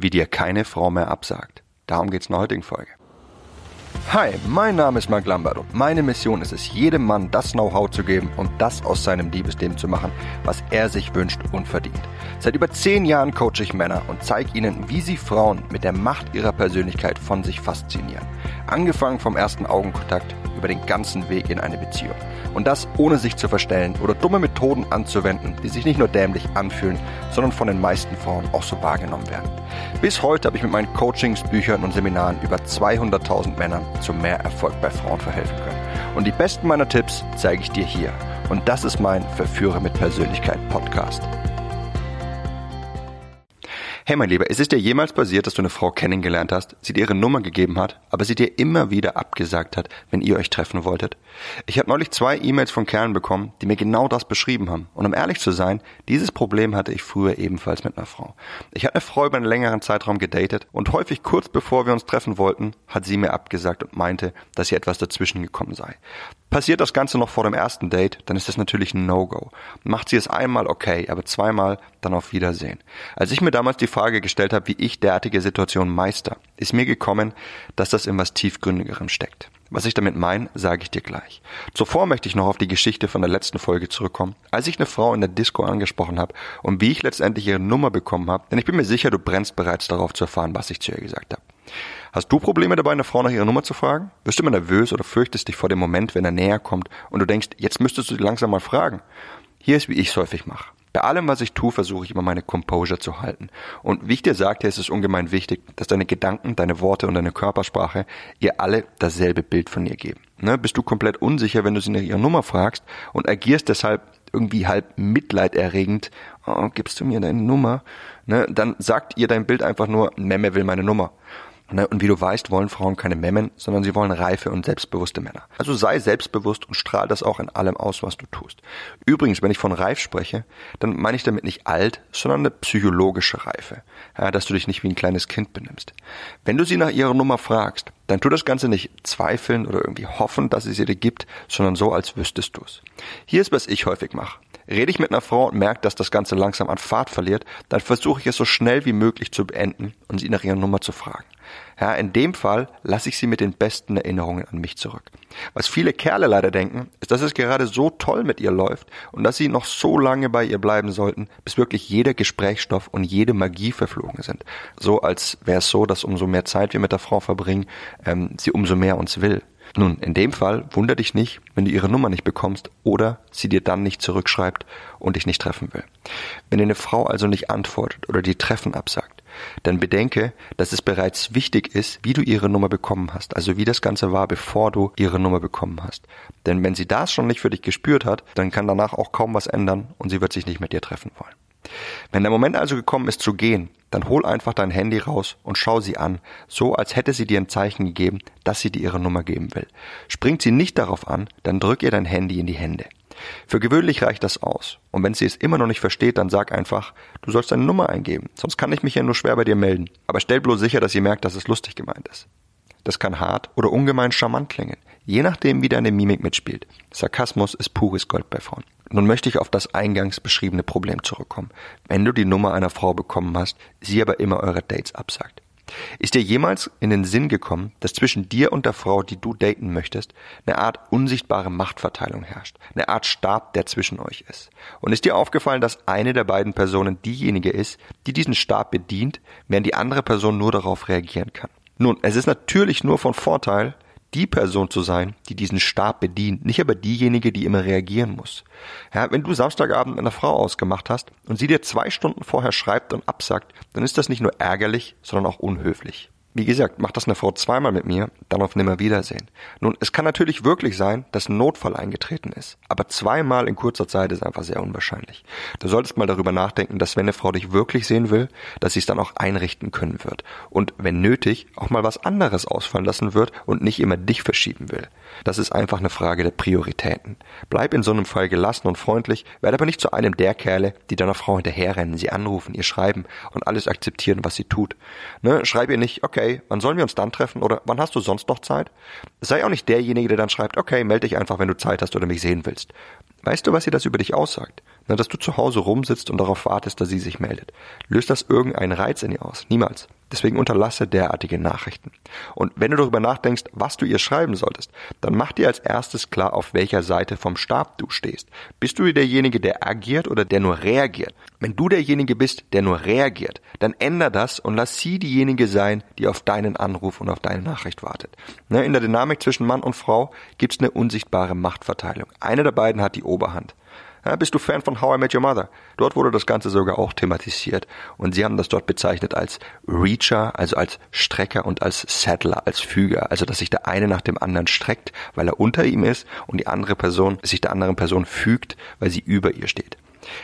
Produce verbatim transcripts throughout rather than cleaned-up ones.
wie dir keine Frau mehr absagt. Darum geht's in der heutigen Folge. Hi, mein Name ist Mark Lambert und meine Mission ist es, jedem Mann das Know-how zu geben und das aus seinem Liebesleben zu machen, was er sich wünscht und verdient. Seit über zehn Jahren coache ich Männer und zeige ihnen, wie sie Frauen mit der Macht ihrer Persönlichkeit von sich faszinieren. Angefangen vom ersten Augenkontakt über den ganzen Weg in eine Beziehung. Und das ohne sich zu verstellen oder dumme Methoden anzuwenden, die sich nicht nur dämlich anfühlen, sondern von den meisten Frauen auch so wahrgenommen werden. Bis heute habe ich mit meinen Coachings, Büchern und Seminaren über zweihunderttausend Männern zu mehr Erfolg bei Frauen verhelfen können. Und die besten meiner Tipps zeige ich dir hier. Und das ist mein Verführer mit Persönlichkeit Podcast. Hey mein Lieber, ist es dir jemals passiert, dass du eine Frau kennengelernt hast, sie dir ihre Nummer gegeben hat, aber sie dir immer wieder abgesagt hat, wenn ihr euch treffen wolltet? Ich habe neulich zwei E-Mails von Kerlen bekommen, die mir genau das beschrieben haben. Und um ehrlich zu sein, dieses Problem hatte ich früher ebenfalls mit einer Frau. Ich hatte eine Frau über einen längeren Zeitraum gedatet und häufig kurz bevor wir uns treffen wollten, hat sie mir abgesagt und meinte, dass ihr etwas dazwischen gekommen sei. Passiert das Ganze noch vor dem ersten Date, dann ist das natürlich ein No-Go. Macht sie es einmal okay, aber zweimal dann auf Wiedersehen. Als ich mir damals die Frage gestellt habe, wie ich derartige Situationen meister, ist mir gekommen, dass das in was Tiefgründigerem steckt. Was ich damit meine, sage ich dir gleich. Zuvor möchte ich noch auf die Geschichte von der letzten Folge zurückkommen, als ich eine Frau in der Disco angesprochen habe und wie ich letztendlich ihre Nummer bekommen habe, denn ich bin mir sicher, du brennst bereits darauf zu erfahren, was ich zu ihr gesagt habe. Hast du Probleme dabei, eine Frau nach ihrer Nummer zu fragen? Wirst du immer nervös oder fürchtest dich vor dem Moment, wenn er näher kommt und du denkst, jetzt müsstest du sie langsam mal fragen? Hier ist, wie ich es häufig mache. Bei allem, was ich tue, versuche ich immer meine Composure zu halten. Und wie ich dir sagte, ist es ungemein wichtig, dass deine Gedanken, deine Worte und deine Körpersprache ihr alle dasselbe Bild von ihr geben. Ne? Bist du komplett unsicher, wenn du sie nach ihrer Nummer fragst und agierst deshalb irgendwie halb mitleiderregend, oh, gibst du mir deine Nummer? Ne? Dann sagt ihr dein Bild einfach nur, Memme will meine Nummer. Und wie du weißt, wollen Frauen keine Memmen, sondern sie wollen reife und selbstbewusste Männer. Also sei selbstbewusst und strahl das auch in allem aus, was du tust. Übrigens, wenn ich von reif spreche, dann meine ich damit nicht alt, sondern eine psychologische Reife. Ja, dass du dich nicht wie ein kleines Kind benimmst. Wenn du sie nach ihrer Nummer fragst, dann tu das Ganze nicht zweifeln oder irgendwie hoffen, dass sie sie dir gibt, sondern so, als wüsstest du es. Hier ist, was ich häufig mache. Rede ich mit einer Frau und merke, dass das Ganze langsam an Fahrt verliert, dann versuche ich es so schnell wie möglich zu beenden und sie nach ihrer Nummer zu fragen. Ja, in dem Fall lasse ich sie mit den besten Erinnerungen an mich zurück. Was viele Kerle leider denken, ist, dass es gerade so toll mit ihr läuft und dass sie noch so lange bei ihr bleiben sollten, bis wirklich jeder Gesprächsstoff und jede Magie verflogen sind. So als wäre es so, dass umso mehr Zeit wir mit der Frau verbringen, ähm, sie umso mehr uns will. Nun, in dem Fall wundere dich nicht, wenn du ihre Nummer nicht bekommst oder sie dir dann nicht zurückschreibt und dich nicht treffen will. Wenn dir eine Frau also nicht antwortet oder die Treffen absagt, dann bedenke, dass es bereits wichtig ist, wie du ihre Nummer bekommen hast, also wie das Ganze war, bevor du ihre Nummer bekommen hast. Denn wenn sie das schon nicht für dich gespürt hat, dann kann danach auch kaum was ändern und sie wird sich nicht mit dir treffen wollen. Wenn der Moment also gekommen ist zu gehen, dann hol einfach dein Handy raus und schau sie an, so als hätte sie dir ein Zeichen gegeben, dass sie dir ihre Nummer geben will. Springt sie nicht darauf an, dann drück ihr dein Handy in die Hände. Für gewöhnlich reicht das aus. Und wenn sie es immer noch nicht versteht, dann sag einfach, du sollst deine Nummer eingeben, sonst kann ich mich ja nur schwer bei dir melden. Aber stell bloß sicher, dass sie merkt, dass es lustig gemeint ist. Das kann hart oder ungemein charmant klingen, je nachdem wie deine Mimik mitspielt. Sarkasmus ist pures Gold bei Frauen. Nun möchte ich auf das eingangs beschriebene Problem zurückkommen. Wenn du die Nummer einer Frau bekommen hast, sie aber immer eure Dates absagt. Ist dir jemals in den Sinn gekommen, dass zwischen dir und der Frau, die du daten möchtest, eine Art unsichtbare Machtverteilung herrscht? Eine Art Stab, der zwischen euch ist? Und ist dir aufgefallen, dass eine der beiden Personen diejenige ist, die diesen Stab bedient, während die andere Person nur darauf reagieren kann? Nun, es ist natürlich nur von Vorteil, die Person zu sein, die diesen Stab bedient, nicht aber diejenige, die immer reagieren muss. Ja, wenn du Samstagabend mit einer Frau ausgemacht hast und sie dir zwei Stunden vorher schreibt und absagt, dann ist das nicht nur ärgerlich, sondern auch unhöflich. Wie gesagt, macht das eine Frau zweimal mit mir, dann auf Nimmerwiedersehen. Nun, es kann natürlich wirklich sein, dass ein Notfall eingetreten ist, aber zweimal in kurzer Zeit ist einfach sehr unwahrscheinlich. Du solltest mal darüber nachdenken, dass wenn eine Frau dich wirklich sehen will, dass sie es dann auch einrichten können wird und wenn nötig auch mal was anderes ausfallen lassen wird und nicht immer dich verschieben will. Das ist einfach eine Frage der Prioritäten. Bleib in so einem Fall gelassen und freundlich, werde aber nicht zu einem der Kerle, die deiner Frau hinterherrennen, sie anrufen, ihr schreiben und alles akzeptieren, was sie tut. Ne? Schreib ihr nicht, okay, wann sollen wir uns dann treffen oder wann hast du sonst noch Zeit? Sei auch nicht derjenige, der dann schreibt, okay, melde dich einfach, wenn du Zeit hast oder mich sehen willst. Weißt du, was ihr das über dich aussagt? Na, dass du zu Hause rumsitzt und darauf wartest, dass sie sich meldet. Löst das irgendeinen Reiz in ihr aus? Niemals. Deswegen unterlasse derartige Nachrichten. Und wenn du darüber nachdenkst, was du ihr schreiben solltest, dann mach dir als erstes klar, auf welcher Seite vom Stab du stehst. Bist du derjenige, der agiert oder der nur reagiert? Wenn du derjenige bist, der nur reagiert, dann änder das und lass sie diejenige sein, die auf deinen Anruf und auf deine Nachricht wartet. Ne, in der Dynamik zwischen Mann und Frau gibt es eine unsichtbare Machtverteilung. Eine der beiden hat die Oberhand. Ja, bist du Fan von How I Met Your Mother? Dort wurde das Ganze sogar auch thematisiert und sie haben das dort bezeichnet als Reacher, also als Strecker und als Saddler, als Füger. Also dass sich der eine nach dem anderen streckt, weil er unter ihm ist und die andere Person sich der anderen Person fügt, weil sie über ihr steht.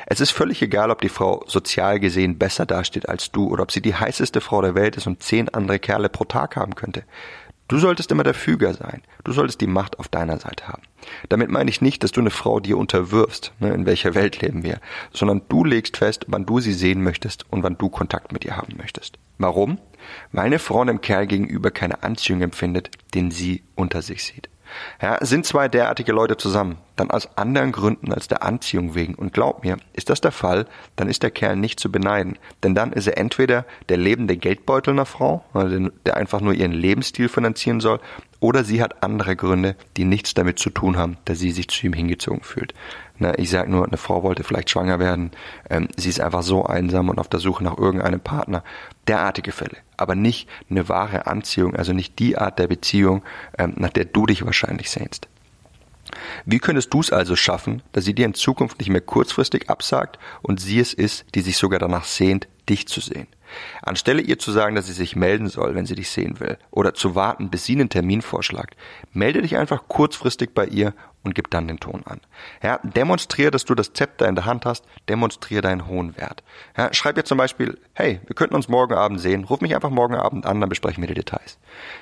Es ist völlig egal, ob die Frau sozial gesehen besser dasteht als du oder ob sie die heißeste Frau der Welt ist und zehn andere Kerle pro Tag haben könnte. Du solltest immer der Füger sein. Du solltest die Macht auf deiner Seite haben. Damit meine ich nicht, dass du eine Frau dir unterwirfst, ne, in welcher Welt leben wir, sondern du legst fest, wann du sie sehen möchtest und wann du Kontakt mit ihr haben möchtest. Warum? Weil eine Frau einem Kerl gegenüber keine Anziehung empfindet, den sie unter sich sieht. Ja, sind zwei derartige Leute zusammen, dann aus anderen Gründen als der Anziehung wegen. Und glaub mir, ist das der Fall, dann ist der Kerl nicht zu beneiden. Denn dann ist er entweder der lebende Geldbeutel einer Frau, der einfach nur ihren Lebensstil finanzieren soll, oder sie hat andere Gründe, die nichts damit zu tun haben, dass sie sich zu ihm hingezogen fühlt. Na, ich sag nur, eine Frau wollte vielleicht schwanger werden, ähm, sie ist einfach so einsam und auf der Suche nach irgendeinem Partner. Derartige Fälle, aber nicht eine wahre Anziehung, also nicht die Art der Beziehung, ähm, nach der du dich wahrscheinlich sehnst. Wie könntest du es also schaffen, dass sie dir in Zukunft nicht mehr kurzfristig absagt und sie es ist, die sich sogar danach sehnt, dich zu sehen? Anstelle ihr zu sagen, dass sie sich melden soll, wenn sie dich sehen will, oder zu warten, bis sie einen Termin vorschlägt, melde dich einfach kurzfristig bei ihr und gib dann den Ton an. Ja, demonstriere, dass du das Zepter in der Hand hast, demonstriere deinen hohen Wert. Ja, schreib ihr zum Beispiel, hey, wir könnten uns morgen Abend sehen, ruf mich einfach morgen Abend an, dann besprechen wir die Details.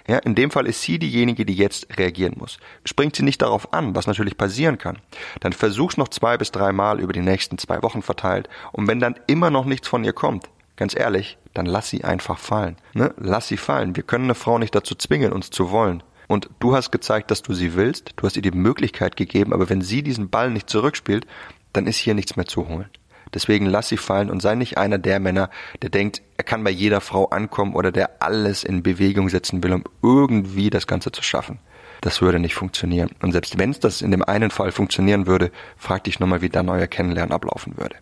Ja, in dem Fall ist sie diejenige, die jetzt reagieren muss. Springt sie nicht darauf an, was natürlich passieren kann, dann versuch's noch zwei bis drei Mal über die nächsten zwei Wochen verteilt und wenn dann immer noch nichts von ihr kommt, ganz ehrlich, dann lass sie einfach fallen. Ne? Lass sie fallen. Wir können eine Frau nicht dazu zwingen, uns zu wollen. Und du hast gezeigt, dass du sie willst. Du hast ihr die Möglichkeit gegeben. Aber wenn sie diesen Ball nicht zurückspielt, dann ist hier nichts mehr zu holen. Deswegen lass sie fallen und sei nicht einer der Männer, der denkt, er kann bei jeder Frau ankommen oder der alles in Bewegung setzen will, um irgendwie das Ganze zu schaffen. Das würde nicht funktionieren. Und selbst wenn es das in dem einen Fall funktionieren würde, frag dich nochmal, wie dann euer Kennenlernen ablaufen würde.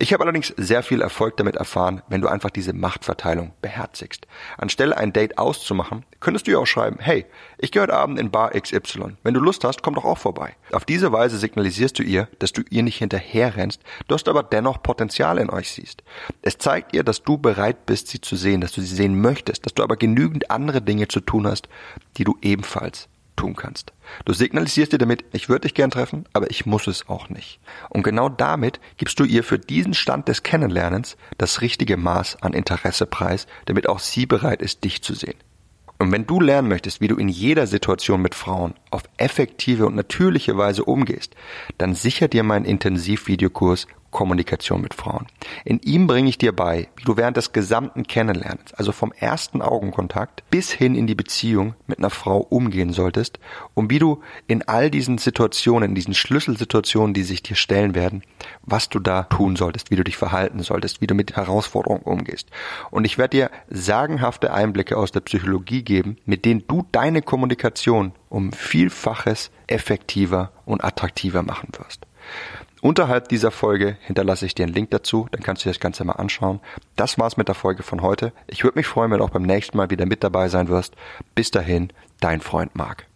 Ich habe allerdings sehr viel Erfolg damit erfahren, wenn du einfach diese Machtverteilung beherzigst. Anstelle ein Date auszumachen, könntest du ja auch schreiben, hey, ich gehe heute Abend in Bar X Y. Wenn du Lust hast, komm doch auch vorbei. Auf diese Weise signalisierst du ihr, dass du ihr nicht hinterherrennst, du hast aber dennoch Potenzial in euch siehst. Es zeigt ihr, dass du bereit bist, sie zu sehen, dass du sie sehen möchtest, dass du aber genügend andere Dinge zu tun hast, die du ebenfalls tun kannst. Du signalisierst dir damit, ich würde dich gern treffen, aber ich muss es auch nicht. Und genau damit gibst du ihr für diesen Stand des Kennenlernens das richtige Maß an Interesse preis, damit auch sie bereit ist, dich zu sehen. Und wenn du lernen möchtest, wie du in jeder Situation mit Frauen auf effektive und natürliche Weise umgehst, dann sicher dir meinen Intensivvideokurs Kommunikation mit Frauen. In ihm bringe ich dir bei, wie du während des gesamten Kennenlernens, also vom ersten Augenkontakt bis hin in die Beziehung mit einer Frau umgehen solltest und wie du in all diesen Situationen, in diesen Schlüsselsituationen, die sich dir stellen werden, was du da tun solltest, wie du dich verhalten solltest, wie du mit Herausforderungen umgehst. Und ich werde dir sagenhafte Einblicke aus der Psychologie geben, mit denen du deine Kommunikation um Vielfaches effektiver und attraktiver machen wirst. Unterhalb dieser Folge hinterlasse ich dir einen Link dazu, dann kannst du dir das Ganze mal anschauen. Das war's mit der Folge von heute. Ich würde mich freuen, wenn du auch beim nächsten Mal wieder mit dabei sein wirst. Bis dahin, dein Freund Mark.